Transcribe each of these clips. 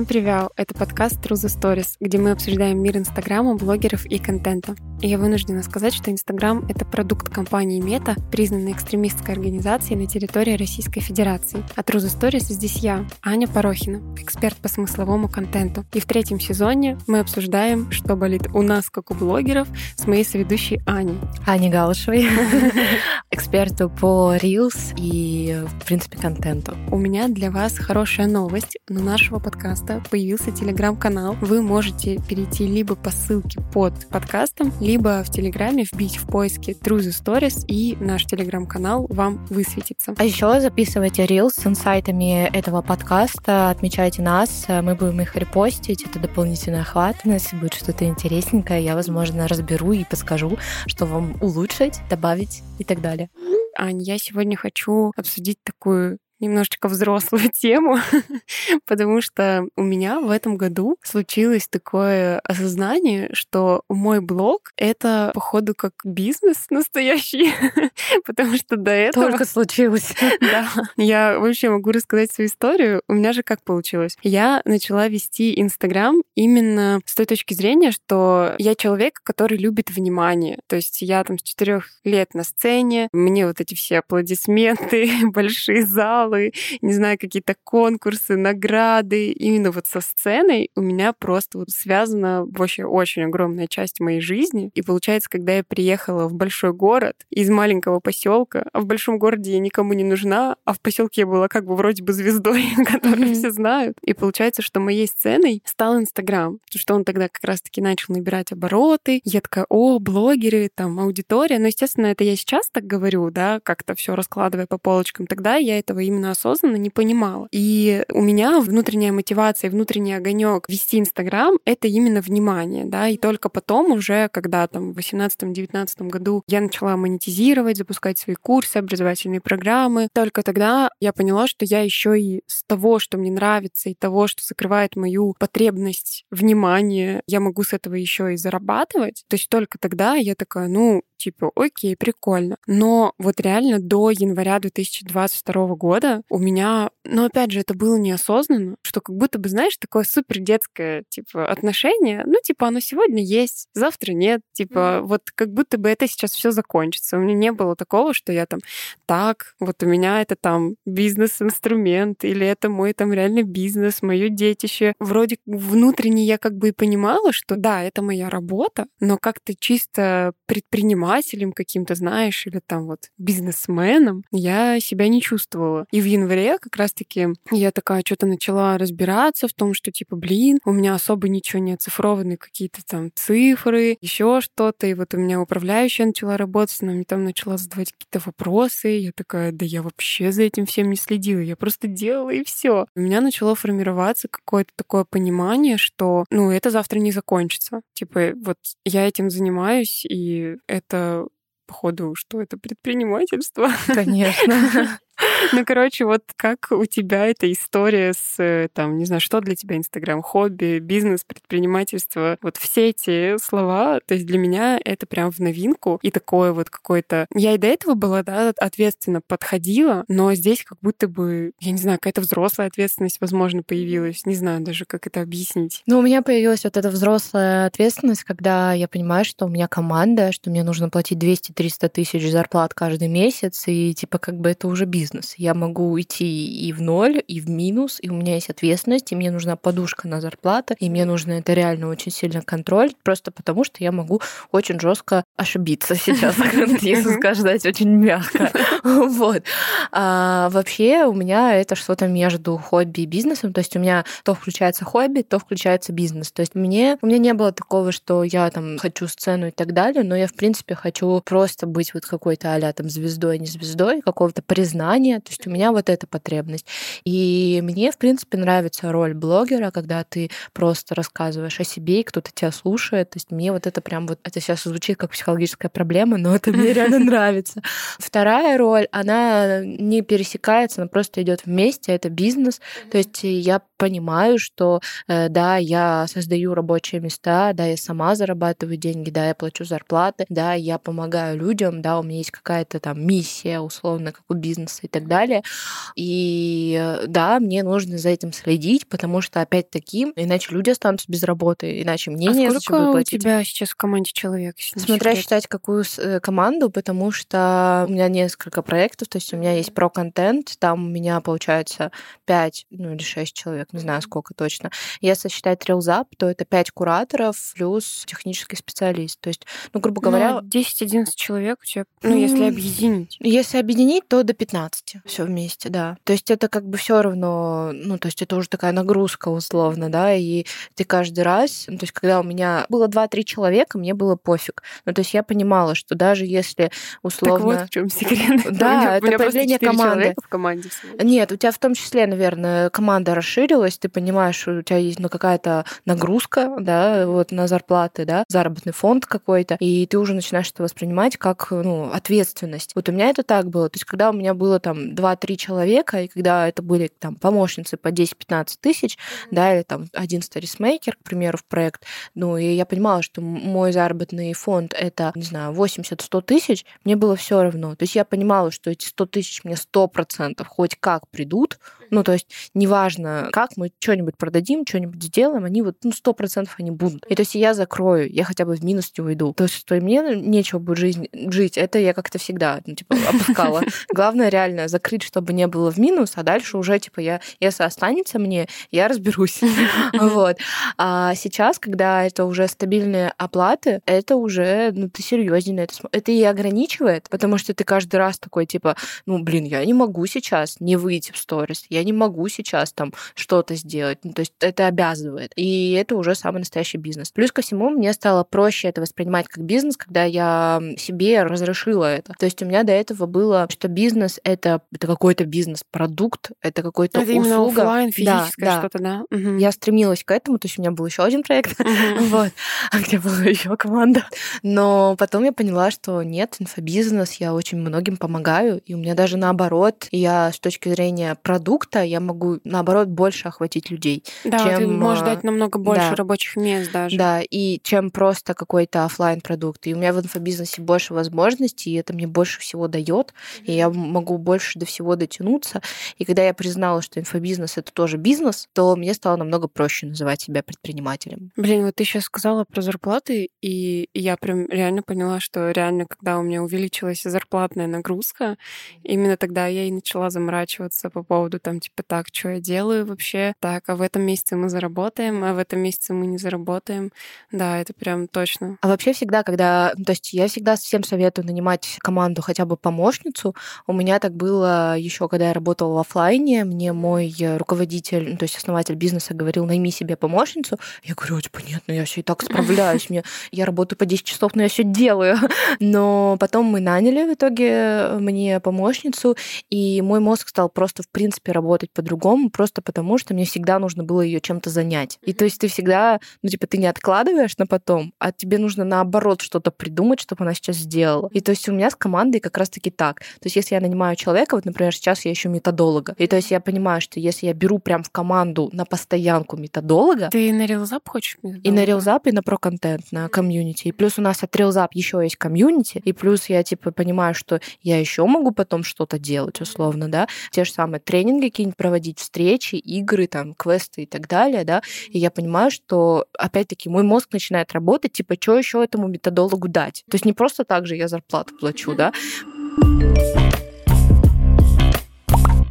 Всем привет! Это подкаст Тру Stories, где мы обсуждаем мир Инстаграма, блогеров и контента. И я вынуждена сказать, что Инстаграм — это продукт компании Meta, признанной экстремистской организацией на территории Российской Федерации. А True the Stories здесь я, Аня Порохина, эксперт по смысловому контенту. И в третьем сезоне мы обсуждаем, что болит у нас, как у блогеров, с моей соведущей Аней. Аней Галышевой, эксперту по Reels и, в принципе, контенту. У меня для вас хорошая новость. У нашего подкаста появился телеграм-канал. Вы можете перейти либо по ссылке под подкастом, либо в Телеграме вбить в поиске True the Stories, и наш Телеграм-канал вам высветится. А еще записывайте Reels с инсайтами этого подкаста, отмечайте нас, мы будем их репостить, это дополнительный охват. Если будет что-то интересненькое, я, возможно, разберу и подскажу, что вам улучшить, добавить и так далее. Ань, я сегодня хочу обсудить такую немножечко взрослую тему, потому что у меня в этом году случилось такое осознание, что мой блог — это, походу, как бизнес настоящий, потому что до этого... Только случилось. Да. Я вообще могу рассказать свою историю. У меня же как получилось? Я начала вести Инстаграм именно с той точки зрения, что я человек, который любит внимание. То есть я там с 4 лет на сцене, мне вот эти все аплодисменты, большие залы, не знаю, какие-то конкурсы, награды. Именно вот со сценой у меня просто вот связана вообще очень огромная часть моей жизни. И получается, когда я приехала в большой город из маленького поселка, а в большом городе я никому не нужна, а в поселке я была как бы вроде бы звездой, которую все знают. И получается, что моей сценой стал Инстаграм, потому что он тогда как раз-таки начал набирать обороты. Я такая: о, блогеры, там, аудитория. Но, естественно, это я сейчас так говорю, да, как-то все раскладывая по полочкам. Тогда я этого именно осознанно не понимала. И у меня внутренняя мотивация, внутренний огонек вести Инстаграм — это именно внимание, да, и только потом уже, когда там в 18-19 году я начала монетизировать, запускать свои курсы, образовательные программы, только тогда я поняла, что я еще и с того, что мне нравится, и того, что закрывает мою потребность внимания, я могу с этого еще и зарабатывать. То есть только тогда я такая: ну, типа, окей, прикольно. Но вот реально до января 2022 года у меня, но опять же, это было неосознанно, что как будто бы, знаешь, такое супер детское, типа, отношение, ну, типа, оно сегодня есть, завтра нет, типа, вот как будто бы это сейчас все закончится. У меня не было такого, что я там, так, вот у меня это там бизнес-инструмент, или это мой там реально бизнес, мое детище. Вроде внутренне я как бы и понимала, что да, это моя работа, но как-то чисто предпринимателем каким-то, знаешь, или там вот бизнесменом я себя не чувствовала. И в январе как раз-таки я такая что-то начала разбираться в том, что типа, блин, у меня особо ничего не оцифрованы, какие-то там цифры, еще что-то. И вот у меня управляющая начала работать, она мне там начала задавать какие-то вопросы. Я такая: да я вообще за этим всем не следила, я просто делала и все. У меня начало формироваться какое-то такое понимание, что, ну, это завтра не закончится. Типа, вот я этим занимаюсь, и это, походу, что это предпринимательство. Конечно. Ну, короче, вот как у тебя эта история с, там, не знаю, что для тебя Инстаграм, хобби, бизнес, предпринимательство, вот все эти слова, то есть для меня это прям в новинку, и такое вот какое-то... Я и до этого была, да, ответственно подходила, но здесь как будто бы, я не знаю, какая-то взрослая ответственность, возможно, появилась, не знаю даже, как это объяснить. Ну, у меня появилась вот эта взрослая ответственность, когда я понимаю, что у меня команда, что мне нужно платить 200-300 тысяч зарплат каждый месяц, и типа как бы это уже бизнес. Я могу уйти и в ноль, и в минус, и у меня есть ответственность, и мне нужна подушка на зарплату, и мне нужно это реально очень сильно контроль, просто потому что я могу очень жестко ошибиться сейчас, если сказать очень мягко. Вот. А вообще у меня это что-то между хобби и бизнесом, то есть у меня то включается хобби, то включается бизнес. То есть у меня не было такого, что я там хочу сцену и так далее, но я, в принципе, хочу просто быть вот какой-то а-ля там звездой, не звездой, какого-то признания. То есть у меня вот эта потребность. И мне, в принципе, нравится роль блогера, когда ты просто рассказываешь о себе, и кто-то тебя слушает. То есть мне вот это прям вот... Это сейчас звучит как психологическая проблема, но это мне реально нравится. Вторая роль, она не пересекается, она просто идет вместе, это бизнес. То есть я понимаю, что да, я создаю рабочие места, да, я сама зарабатываю деньги, да, я плачу зарплаты, да, я помогаю людям, да, у меня есть какая-то там миссия, условно, как у бизнеса и так так далее. И да, мне нужно за этим следить, потому что, опять-таки, иначе люди останутся без работы, иначе мне не за что будет платить. А сколько у тебя сейчас в команде человек? Смотря считать, какую команду, потому что у меня несколько проектов, то есть у меня есть ProContent, там у меня, получается, 5, ну или 6 человек, не знаю, сколько точно. Если считать RealZap, то это 5 кураторов плюс технический специалист. То есть, ну, грубо говоря... 10-11 человек у тебя, ну, если объединить. Если объединить, то до 15 все вместе, да. То есть это как бы все равно, ну, то есть это уже такая нагрузка условно, да, и ты каждый раз, ну, то есть когда у меня было 2-3 человека, мне было пофиг. Ну, то есть я понимала, что даже если условно... Так вот в чем секрет. Да, это появление команды. В команде. Нет, у тебя в том числе, наверное, команда расширилась, ты понимаешь, у тебя есть, ну, какая-то нагрузка, да, вот на зарплаты, да, заработный фонд какой-то, и ты уже начинаешь это воспринимать как, ну, ответственность. Вот у меня это так было. То есть когда у меня было там 2-3 человека, и когда это были там помощницы по 10-15 тысяч, да, или там один сторисмейкер, к примеру, в проект, ну, и я понимала, что мой заработный фонд это, не знаю, 80-100 тысяч, мне было все равно. То есть я понимала, что эти 100 тысяч мне 100% хоть как придут, ну, то есть неважно как, мы что-нибудь продадим, что-нибудь сделаем, они вот, ну, 100% они будут. И то есть я закрою, я хотя бы в минус не уйду. То есть что мне нечего будет жить, это я как-то всегда, ну, типа, опускала. Главное реально закрыть, чтобы не было в минус, а дальше уже, типа, если останется мне, я разберусь. Вот. А сейчас, когда это уже стабильные оплаты, это уже, ну, ты серьезнее. Это и ограничивает, потому что ты каждый раз такой, типа, ну, блин, я не могу сейчас не выйти в сторис, я не могу сейчас там что-то сделать. Ну, то есть это обязывает. И это уже самый настоящий бизнес. Плюс ко всему, мне стало проще это воспринимать как бизнес, когда я себе разрешила это. То есть у меня до этого было, что бизнес — это какой-то бизнес-продукт, это какой-то услуга. Это именно офлайн, физическое, да, что-то, да? Угу. Я стремилась к этому, то есть у меня был еще один проект, вот, где была еще команда. Но потом я поняла, что нет, инфобизнес, я очень многим помогаю, и у меня даже наоборот, я с точки зрения продукта, я могу, наоборот, больше охватить людей. Да, чем... ты можешь дать намного больше, да, рабочих мест даже. Да, и чем просто какой-то офлайн продукт. И у меня в инфобизнесе больше возможностей, и это мне больше всего дает, и я могу больше до всего дотянуться. И когда я признала, что инфобизнес — это тоже бизнес, то мне стало намного проще называть себя предпринимателем. Блин, вот ты сейчас сказала про зарплаты, и я прям реально поняла, что реально, когда у меня увеличилась зарплатная нагрузка, именно тогда я и начала заморачиваться по поводу там, типа, так, что я делаю вообще, так, а в этом месяце мы заработаем, а в этом месяце мы не заработаем. Да, это прям точно. А вообще всегда, когда... То есть я всегда всем советую нанимать команду, хотя бы помощницу. У меня так было еще, когда я работала в офлайне, мне мой руководитель, то есть основатель бизнеса, говорил: найми себе помощницу. Я говорю: типа, нет, ну я все и так справляюсь, я работаю по 10 часов, но я все делаю. Но потом мы наняли в итоге мне помощницу, и мой мозг стал просто в принципе работать по-другому, просто потому что мне всегда нужно было ее чем-то занять. И то есть ты всегда, ну типа, ты не откладываешь на потом, а тебе нужно наоборот что-то придумать, чтобы она сейчас сделала. И то есть у меня с командой как раз-таки так. То есть если я нанимаю человека, вот, например, сейчас я ищу методолога, и то есть я понимаю, что если я беру прям в команду на постоянку методолога... Ты и на RealZap хочешь методолога? И на RealZap, и на ProContent, на комьюнити. И плюс у нас от RealZap еще есть комьюнити, и плюс я, типа, понимаю, что я еще могу потом что-то делать, условно, да, те же самые тренинги какие-нибудь проводить, встречи, игры, там, квесты и так далее, да, и я понимаю, что, опять-таки, мой мозг начинает работать, типа, что еще этому методологу дать? То есть не просто так же я зарплату плачу, да.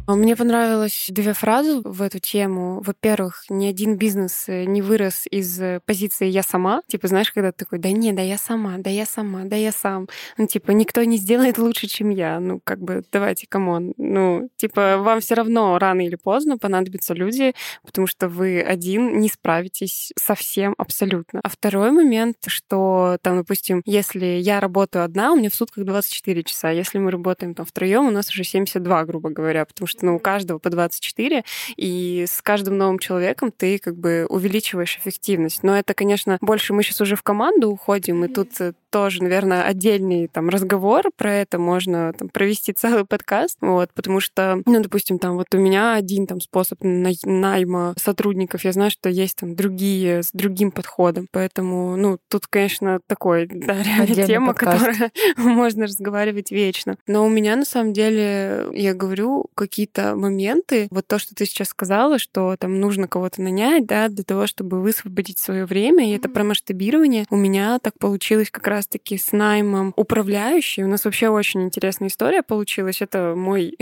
Мне понравилось две фразы в эту тему. Во-первых, ни один бизнес не вырос из позиции «я сама». Типа, знаешь, когда ты такой: да не, да я сама, да я сама, да я сам. Ну, типа, никто не сделает лучше, чем я. Ну, как бы, давайте, камон. Ну, типа, вам все равно рано или поздно понадобятся люди, потому что вы один не справитесь совсем абсолютно. А второй момент, что там, допустим, если я работаю одна, у меня в сутках 24 часа. Если мы работаем там втроем, у нас уже 72, грубо говоря, потому что естественно, у каждого по 24, и с каждым новым человеком ты как бы увеличиваешь эффективность. Но это, конечно, больше мы сейчас уже в команду уходим, и тут тоже, наверное, отдельный там разговор про это, можно там провести целый подкаст, вот, потому что, ну, допустим, там вот у меня один там способ найма сотрудников, я знаю, что есть там другие с другим подходом, поэтому, ну, тут, конечно, такой, да, реальная тема, которая можно разговаривать вечно. Но у меня, на самом деле, я говорю, какие-то моменты, вот то, что ты сейчас сказала, что там нужно кого-то нанять, да, для того, чтобы высвободить свое время, и это про масштабирование. У меня так получилось как раз-таки с наймом управляющей. У нас вообще очень интересная история получилась. Это мой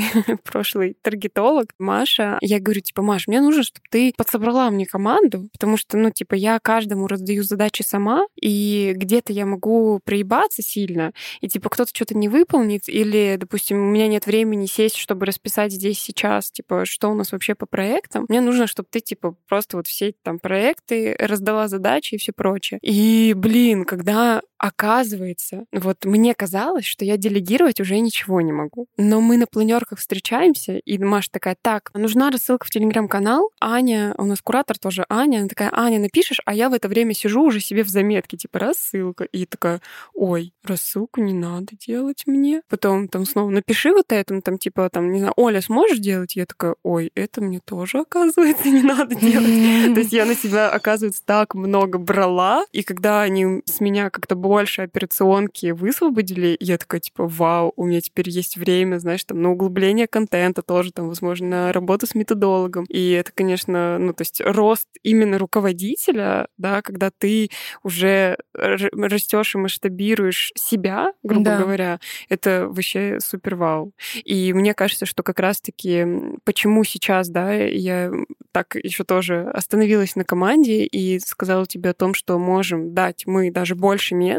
прошлый таргетолог Маша. Я говорю, типа, Маш, мне нужно, чтобы ты подсобрала мне команду, потому что, ну, типа, я каждому раздаю задачи сама, и где-то я могу проебаться сильно, и, типа, кто-то что-то не выполнит, или, допустим, у меня нет времени сесть, чтобы расписать здесь сейчас, типа, что у нас вообще по проектам. Мне нужно, чтобы ты, типа, просто вот все там проекты раздала задачи и все прочее. И, блин, когда оказывается, вот мне казалось, что я делегировать уже ничего не могу. Но мы на планерках встречаемся, и Маша такая, так, нужна рассылка в Телеграм-канал, Аня, у нас куратор тоже Аня, она такая, Аня, напишешь, а я в это время сижу уже себе в заметке, типа, рассылка. И такая, ой, рассылку не надо делать мне. Потом там снова напиши вот этому, там, типа, там, не знаю, Оля, сможешь делать? Я такая, ой, это мне тоже, оказывается, не надо делать. То есть я на себя, оказывается, так много брала, и когда они с меня как-то больше операционки высвободили, я такая, типа, вау, у меня теперь есть время, знаешь, там, на углубление контента тоже, там, возможно, на работу с методологом. И это, конечно, ну, то есть рост именно руководителя, да, когда ты уже растешь и масштабируешь себя, грубо говоря, это вообще супер вау. И мне кажется, что как раз-таки почему сейчас, да, я так еще тоже остановилась на команде и сказала тебе о том, что можем дать мы даже больше мест,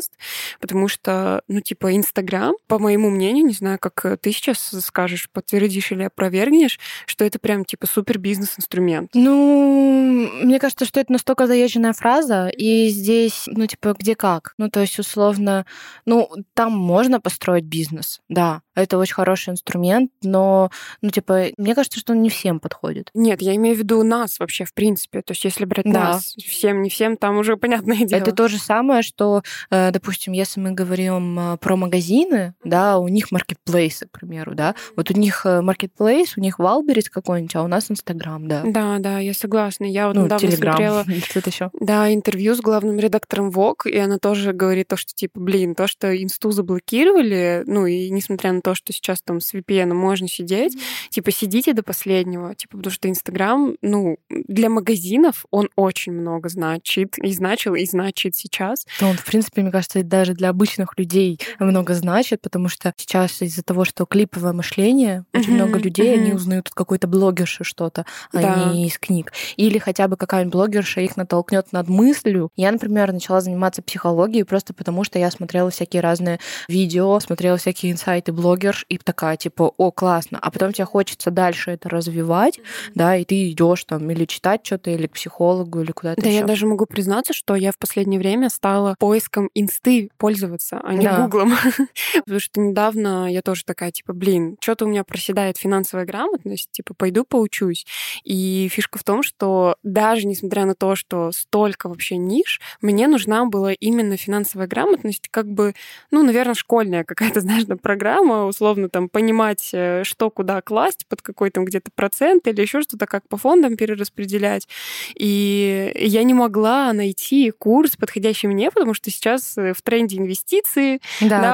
потому что, ну, типа, Инстаграм, по моему мнению, не знаю, как ты сейчас скажешь, подтвердишь или опровергнешь, что это прям, типа, супер бизнес-инструмент. Ну, мне кажется, что это настолько заезженная фраза, и здесь, ну, типа, где как. Ну, то есть, условно, ну, там можно построить бизнес, да, это очень хороший инструмент, но, ну, типа, мне кажется, что он не всем подходит. Нет, я имею в виду нас вообще, в принципе, то есть, если брать нас, всем, не всем, там уже понятное дело. Это то же самое, что, допустим, если мы говорим про магазины, да, у них маркетплейсы, к примеру, да, вот у них маркетплейс, у них Валберис какой-нибудь, а у нас Инстаграм, да. Да, да, я согласна. Я вот недавно смотрела интервью с главным редактором Vogue, и она тоже говорит то, что, типа, блин, то, что Инсту заблокировали, ну, и несмотря на то, что сейчас там с VPN можно сидеть, типа, сидите до последнего, типа, потому что Инстаграм, ну, для магазинов он очень много значит, и значил, и значит сейчас. То он, в принципе, мне кажется, даже для обычных людей много значит, потому что сейчас из-за того, что клиповое мышление, очень много людей, они узнают от какой-то блогерши что-то, а не из книг. Или хотя бы какая-нибудь блогерша их натолкнет над мыслью. Я, например, начала заниматься психологией просто потому, что я смотрела всякие разные видео, смотрела всякие инсайты блогерш, и такая, типа, о, классно. А потом тебе хочется дальше это развивать, да, и ты идешь там или читать что-то, или к психологу, или куда-то еще. Да, я даже могу признаться, что я в последнее время стала поиском инсты пользоваться, а не гуглом. Потому что недавно я тоже такая, типа, блин, что-то у меня проседает финансовая грамотность, типа, пойду поучусь. И фишка в том, что даже несмотря на то, что столько вообще ниш, мне нужна была именно финансовая грамотность, как бы, ну, наверное, школьная какая-то, знаешь, программа, условно, там, понимать, что куда класть, под какой там где-то процент или еще что-то, как по фондам перераспределять. И я не могла найти курс, подходящий мне, потому что сейчас в тренде инвестиции,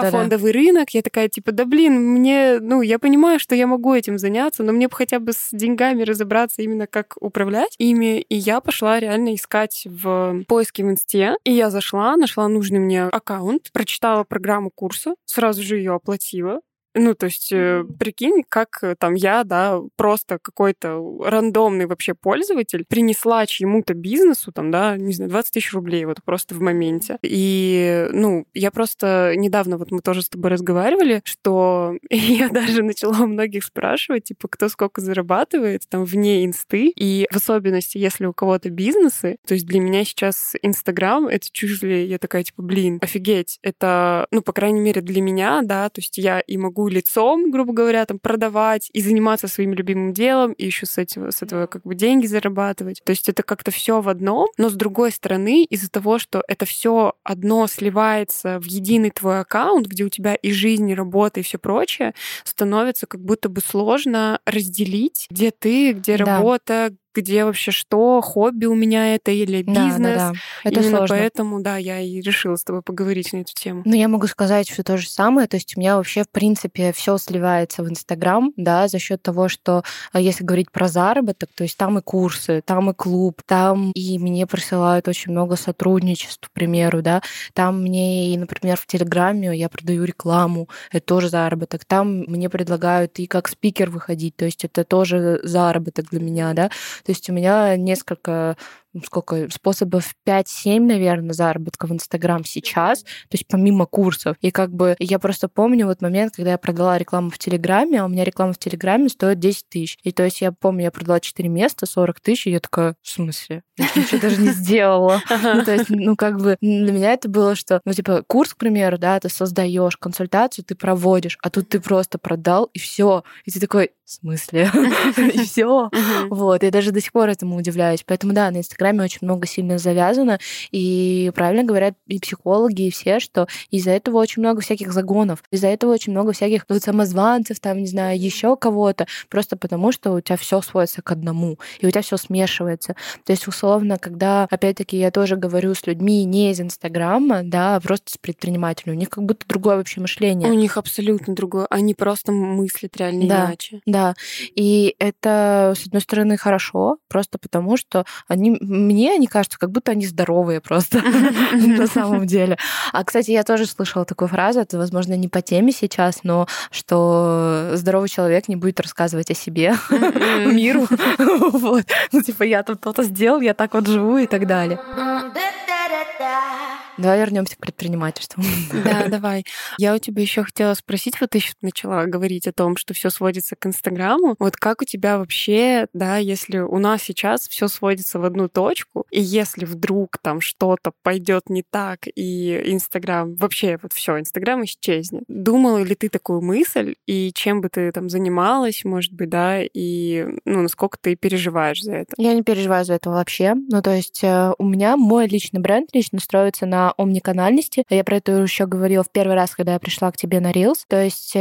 фондовый рынок. Я такая, типа, да блин, мне, ну, я понимаю, что я могу этим заняться, но мне бы хотя бы с деньгами разобраться именно, как управлять ими. И я пошла реально искать в поиске в Инсте. И я зашла, нашла нужный мне аккаунт, прочитала программу курса, сразу же ее оплатила. Ну, то есть, прикинь, как там я, да, просто какой-то рандомный вообще пользователь принесла чьему-то бизнесу, там, да, не знаю, 20 тысяч рублей вот просто в моменте. И, ну, я просто недавно, вот мы тоже с тобой разговаривали, что я даже начала у многих спрашивать, типа, кто сколько зарабатывает там вне инсты, и в особенности, если у кого-то бизнесы, то есть для меня сейчас Инстаграм, это чуть ли, я такая, типа, блин, офигеть, это, ну, по крайней мере, для меня, да, то есть я и могу могу лицом, грубо говоря, там, продавать и заниматься своим любимым делом, и еще с этого как бы деньги зарабатывать. То есть это как-то все в одном, но с другой стороны, из-за того, что это все одно сливается в единый твой аккаунт, где у тебя и жизнь, и работа, и все прочее, становится как будто бы сложно разделить, где ты, где работа, где вообще что, хобби у меня это или бизнес. Да. Это именно сложно. Поэтому, да, я и решила с тобой поговорить на эту тему. Ну, я могу сказать все то же самое. То есть у меня вообще, в принципе, все сливается в Инстаграм, да, за счет того, что, если говорить про заработок, то есть там и курсы, там и клуб, там и мне присылают очень много сотрудничеств, к примеру, да. Там мне, например, в Телеграме я продаю рекламу, это тоже заработок. Там мне предлагают и как спикер выходить, то есть это тоже заработок для меня, да. То есть у меня сколько способов, 5-7, наверное, заработка в Инстаграм сейчас, то есть помимо курсов. И как бы я просто помню вот момент, когда я продала рекламу в Телеграме, а у меня реклама в Телеграме стоит 10 тысяч. И то есть я помню, я продала 4 места, 40 тысяч, и я такая, в смысле? Я ничего даже не сделала. Ну, то есть, ну, как бы для меня это было, что, ну, типа, курс, к примеру, да, ты создаешь консультацию, ты проводишь, а тут ты просто продал, и все. И ты такой, в смысле? И все. Вот, я даже до сих пор этому удивляюсь. Поэтому, да, на Инстаграме очень много сильно завязано, и правильно говорят и психологи, и все, что из-за этого очень много всяких загонов, из-за этого очень много всяких самозванцев, там, не знаю, еще кого-то, просто потому, что у тебя все сводится к одному, и у тебя все смешивается. То есть, условно, когда, опять-таки, я тоже говорю с людьми не из Инстаграма, да, а просто с предпринимателями, у них как будто другое вообще мышление. У них абсолютно другое, они просто мыслят реально иначе. Да, и это, с одной стороны, хорошо, просто потому, что мне кажется, как будто они здоровые просто на самом деле. А, кстати, я тоже слышала такую фразу, это, возможно, не по теме сейчас, но что здоровый человек не будет рассказывать о себе миру. Вот. Ну, типа, я тут то-то сделал, я так вот живу и так далее. Давай вернемся к предпринимательству. Да, давай. Я у тебя еще хотела спросить, вот ты сейчас начала говорить о том, что все сводится к Инстаграму. Вот как у тебя вообще, да, если у нас сейчас все сводится в одну точку, и если вдруг там что-то пойдет не так, и Инстаграм, вообще вот все, Инстаграм исчезнет. Думала ли ты такую мысль, и чем бы ты там занималась, может быть, да, и ну, насколько ты переживаешь за это? Я не переживаю за это вообще. Ну, то есть у меня мой личный бренд лично строится на омниканальности. Я про это еще говорила в первый раз, когда я пришла к тебе на Reels. То есть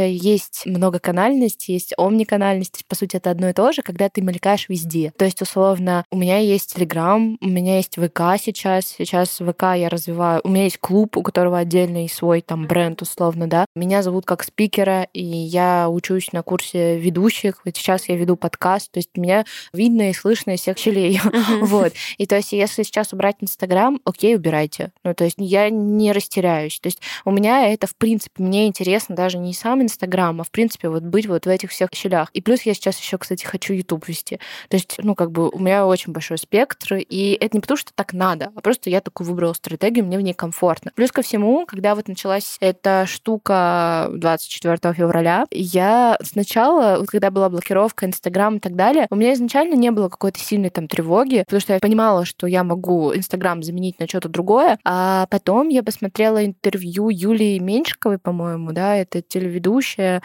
многоканальность, есть омниканальность. По сути, это одно и то же, когда ты мелькаешь везде. То есть, условно, у меня есть Telegram, у меня есть ВК сейчас. Сейчас ВК я развиваю. У меня есть клуб, у которого отдельный свой там бренд, условно, да. Меня зовут как спикера, и я учусь на курсе ведущих. Вот сейчас я веду подкаст. То есть меня видно и слышно из всех щелей. Вот. И то есть, если сейчас убрать Инстаграм, окей, убирайте. Ну, то есть я не растеряюсь. То есть у меня это, в принципе, мне интересно даже не сам Инстаграм, а, в принципе, вот быть вот в этих всех щелях. И плюс я сейчас еще, кстати, хочу YouTube вести. То есть, ну, как бы у меня очень большой спектр, и это не потому, что так надо, а просто я такую выбрала стратегию, мне в ней комфортно. Плюс ко всему, когда вот началась эта штука 24 февраля, я сначала, вот когда была блокировка Инстаграм и так далее, у меня изначально не было какой-то сильной там тревоги, потому что я понимала, что я могу Инстаграм заменить на что-то другое, а потом я посмотрела интервью Юлии Меньшиковой, по-моему, да, это телеведущая,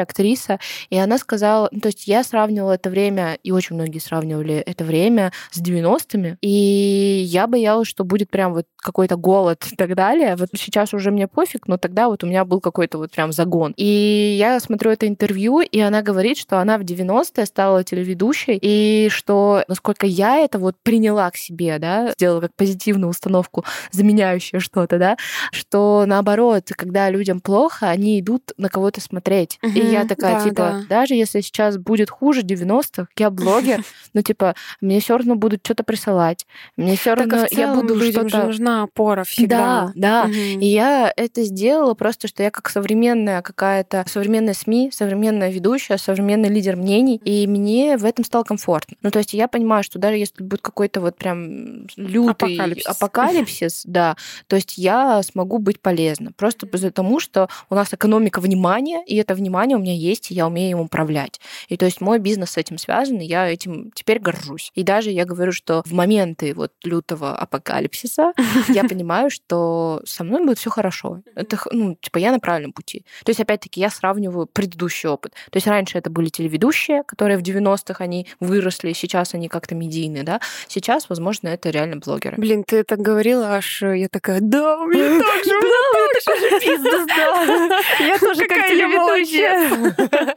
актриса, и она сказала, ну, то есть я сравнивала это время, и очень многие сравнивали это время с 90-ми, и я боялась, что будет прям вот какой-то голод и так далее. Вот сейчас уже мне пофиг, но тогда вот у меня был какой-то вот прям загон. И я смотрю это интервью, и она говорит, что она в 90-е стала телеведущей, и что, насколько я это вот приняла к себе, да, сделала как позитивную установку, заменяющее что-то, да, что наоборот, когда людям плохо, они идут на кого-то смотреть. И я такая, да, типа, даже если сейчас будет хуже 90-х, я блогер, ну, типа, мне все равно будут что-то присылать, мне все равно я буду что-то... Людям же нужна опора всегда. Да, и я это сделала просто, что я как современная СМИ, современная ведущая, современный лидер мнений, и мне в этом стало комфортно. Ну, то есть я понимаю, что даже если будет какой-то вот прям лютый апокалипсис, апокалипсис, да, то есть я смогу быть полезна. Просто потому, что у нас экономика внимания, и это внимание у меня есть, и я умею им управлять. И то есть мой бизнес с этим связан, и я этим теперь горжусь. И даже я говорю, что в моменты вот лютого апокалипсиса я понимаю, что со мной будет все хорошо. Это, ну, типа, я на правильном пути. То есть, опять-таки, я сравниваю предыдущий опыт. То есть раньше это были телеведущие, которые в 90-х, они выросли, сейчас они как-то медийные, да. Сейчас, возможно, это реально блогеры. Блин, ты так говорила, аж я такая, да, у меня так же, бизнес, да. Я тоже как телеведущая.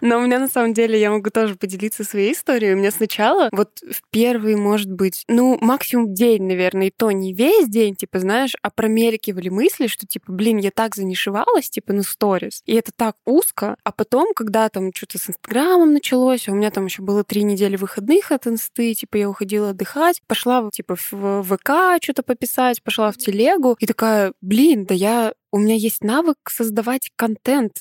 Но у меня, на самом деле, я могу тоже поделиться своей историей. У меня сначала, вот в первый, может быть, ну, максимум день, наверное, и то не весь день, типа, знаешь, опромелькивали мысли, что, типа, блин, я так занишевалась, типа, на сторис, и это так узко. А потом, когда там что-то с Инстаграмом началось, у меня там еще было 3 недели выходных от Инсты, типа, я уходила отдыхать, пошла, типа, в ВК что-то пописать, пошла в телегу, и такая, блин, да я... У меня есть навык создавать контент.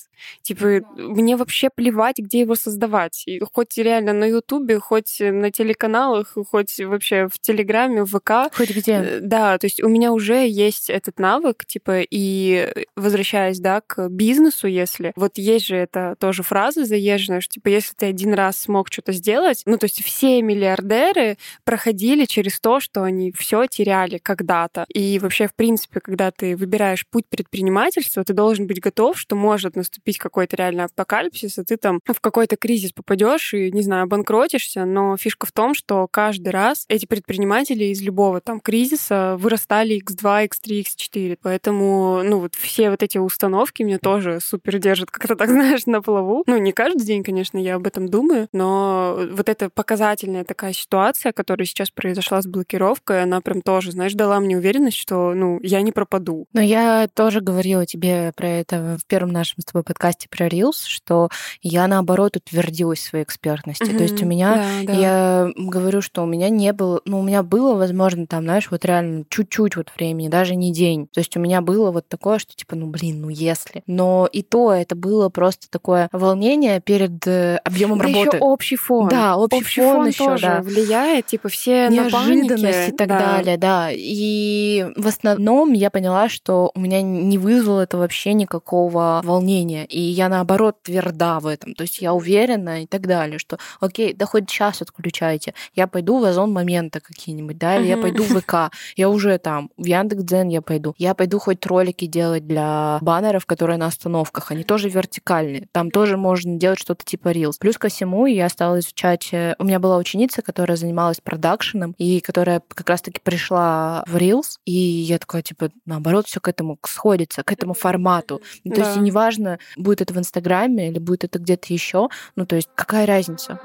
Типа, мне вообще плевать, где его создавать. И хоть реально на Ютубе, хоть на телеканалах, хоть вообще в Телеграме, в ВК. Хоть где. Да, то есть у меня уже есть этот навык, типа, и возвращаясь, да, к бизнесу, если... Вот есть же это тоже фраза заезженная, что, типа, если ты один раз смог что-то сделать, ну, то есть все миллиардеры проходили через то, что они все теряли когда-то. И вообще, в принципе, когда ты выбираешь путь предпринимателя, ты должен быть готов, что может наступить какой-то реальный апокалипсис, и ты там в какой-то кризис попадешь и, не знаю, обанкротишься, но фишка в том, что каждый раз эти предприниматели из любого там кризиса вырастали x2, x3, x4, поэтому, ну, вот все вот эти установки меня тоже супер держат, как-то так, знаешь, на плаву. Ну, не каждый день, конечно, я об этом думаю, но вот эта показательная такая ситуация, которая сейчас произошла с блокировкой, она прям тоже, знаешь, дала мне уверенность, что, ну, я не пропаду. Но я тоже говорила тебе про это в первом нашем с тобой подкасте про Reels, что я, наоборот, утвердилась в своей экспертности. То есть у меня, да, я говорю, что у меня не было, ну, у меня было, возможно, там, знаешь, вот реально чуть-чуть вот времени, даже не день. То есть у меня было вот такое, что типа, ну, блин, ну, если. Но и то это было просто такое волнение перед объемом работы. Еще общий фон. Да, общий фон еще тоже, да, влияет, типа, все на неожиданность и так, да, далее, да. И в основном я поняла, что у меня не вызвало это вообще никакого волнения. И я, наоборот, тверда в этом. То есть я уверена и так далее, что окей, да хоть сейчас отключайте. Я пойду в озон момента какие-нибудь, да, или я пойду в ВК. Я уже там, в Яндекс.Дзен я пойду. Я пойду хоть ролики делать для баннеров, которые на остановках. Они тоже вертикальные. Там тоже можно делать что-то типа Reels. Плюс ко всему я стала изучать... У меня была ученица, которая занималась продакшеном, и которая как раз-таки пришла в Reels. И я такая, типа, наоборот, все к этому сходится, к этому формату. То есть неважно, будет это в Инстаграме или будет это где-то еще, ну, то есть какая разница?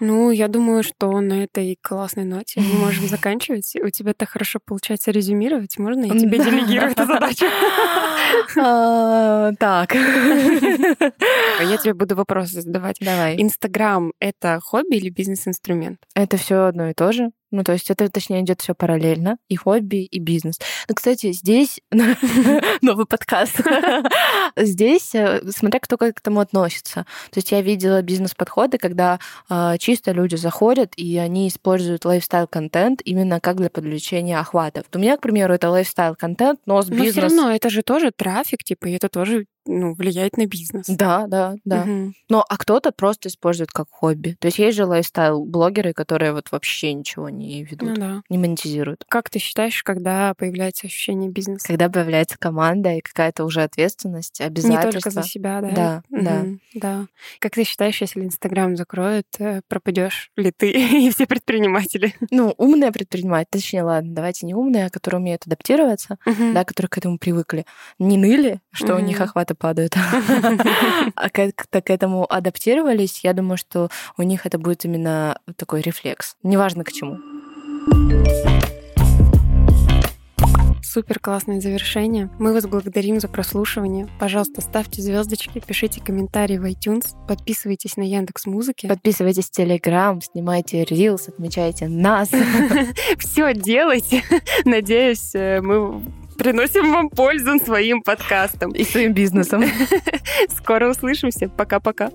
Ну, я думаю, что на этой классной ноте мы можем заканчивать. У тебя так хорошо получается резюмировать. Можно я тебе делегирую эту задачу? Так. Я тебе буду вопросы задавать. Давай. Инстаграм — это хобби или бизнес-инструмент? Это все одно и то же. Ну, то есть это, точнее, идет все параллельно. И хобби, и бизнес. Ну, кстати, здесь... Новый подкаст. Здесь, смотря кто как к этому относится. То есть я видела бизнес-подходы, когда чисто люди заходят, и они используют лайфстайл-контент именно как для подключения охватов. У меня, к примеру, это лайфстайл-контент, но с бизнесом... Но все равно это же тоже трафик, типа, и это тоже... ну, влияет на бизнес. Да, да, да. Угу. Но а кто-то просто использует как хобби. То есть есть же лайфстайл-блогеры, которые вот вообще ничего не ведут, не монетизируют. Как ты считаешь, когда появляется ощущение бизнеса? Когда появляется команда и какая-то уже ответственность, обязательства. Не только за себя, да? Да, да. Как ты считаешь, если Инстаграм закроют, пропадешь ли ты и все предприниматели? Ну, умные предприниматели, точнее, ладно, давайте не умные, а которые умеют адаптироваться, да, которые к этому привыкли, не ныли, что у них охвата падают. А как-то к этому адаптировались, я думаю, что у них это будет именно такой рефлекс. Неважно к чему. Супер классное завершение. Мы вас благодарим за прослушивание. Пожалуйста, ставьте звездочки, пишите комментарии в iTunes, подписывайтесь на Яндекс.Музыке. Подписывайтесь в Телеграм, снимайте Reels, отмечайте нас. Все делайте. Надеюсь, мы приносим вам пользу своим подкастом. И своим бизнесом. Скоро услышимся. Пока-пока.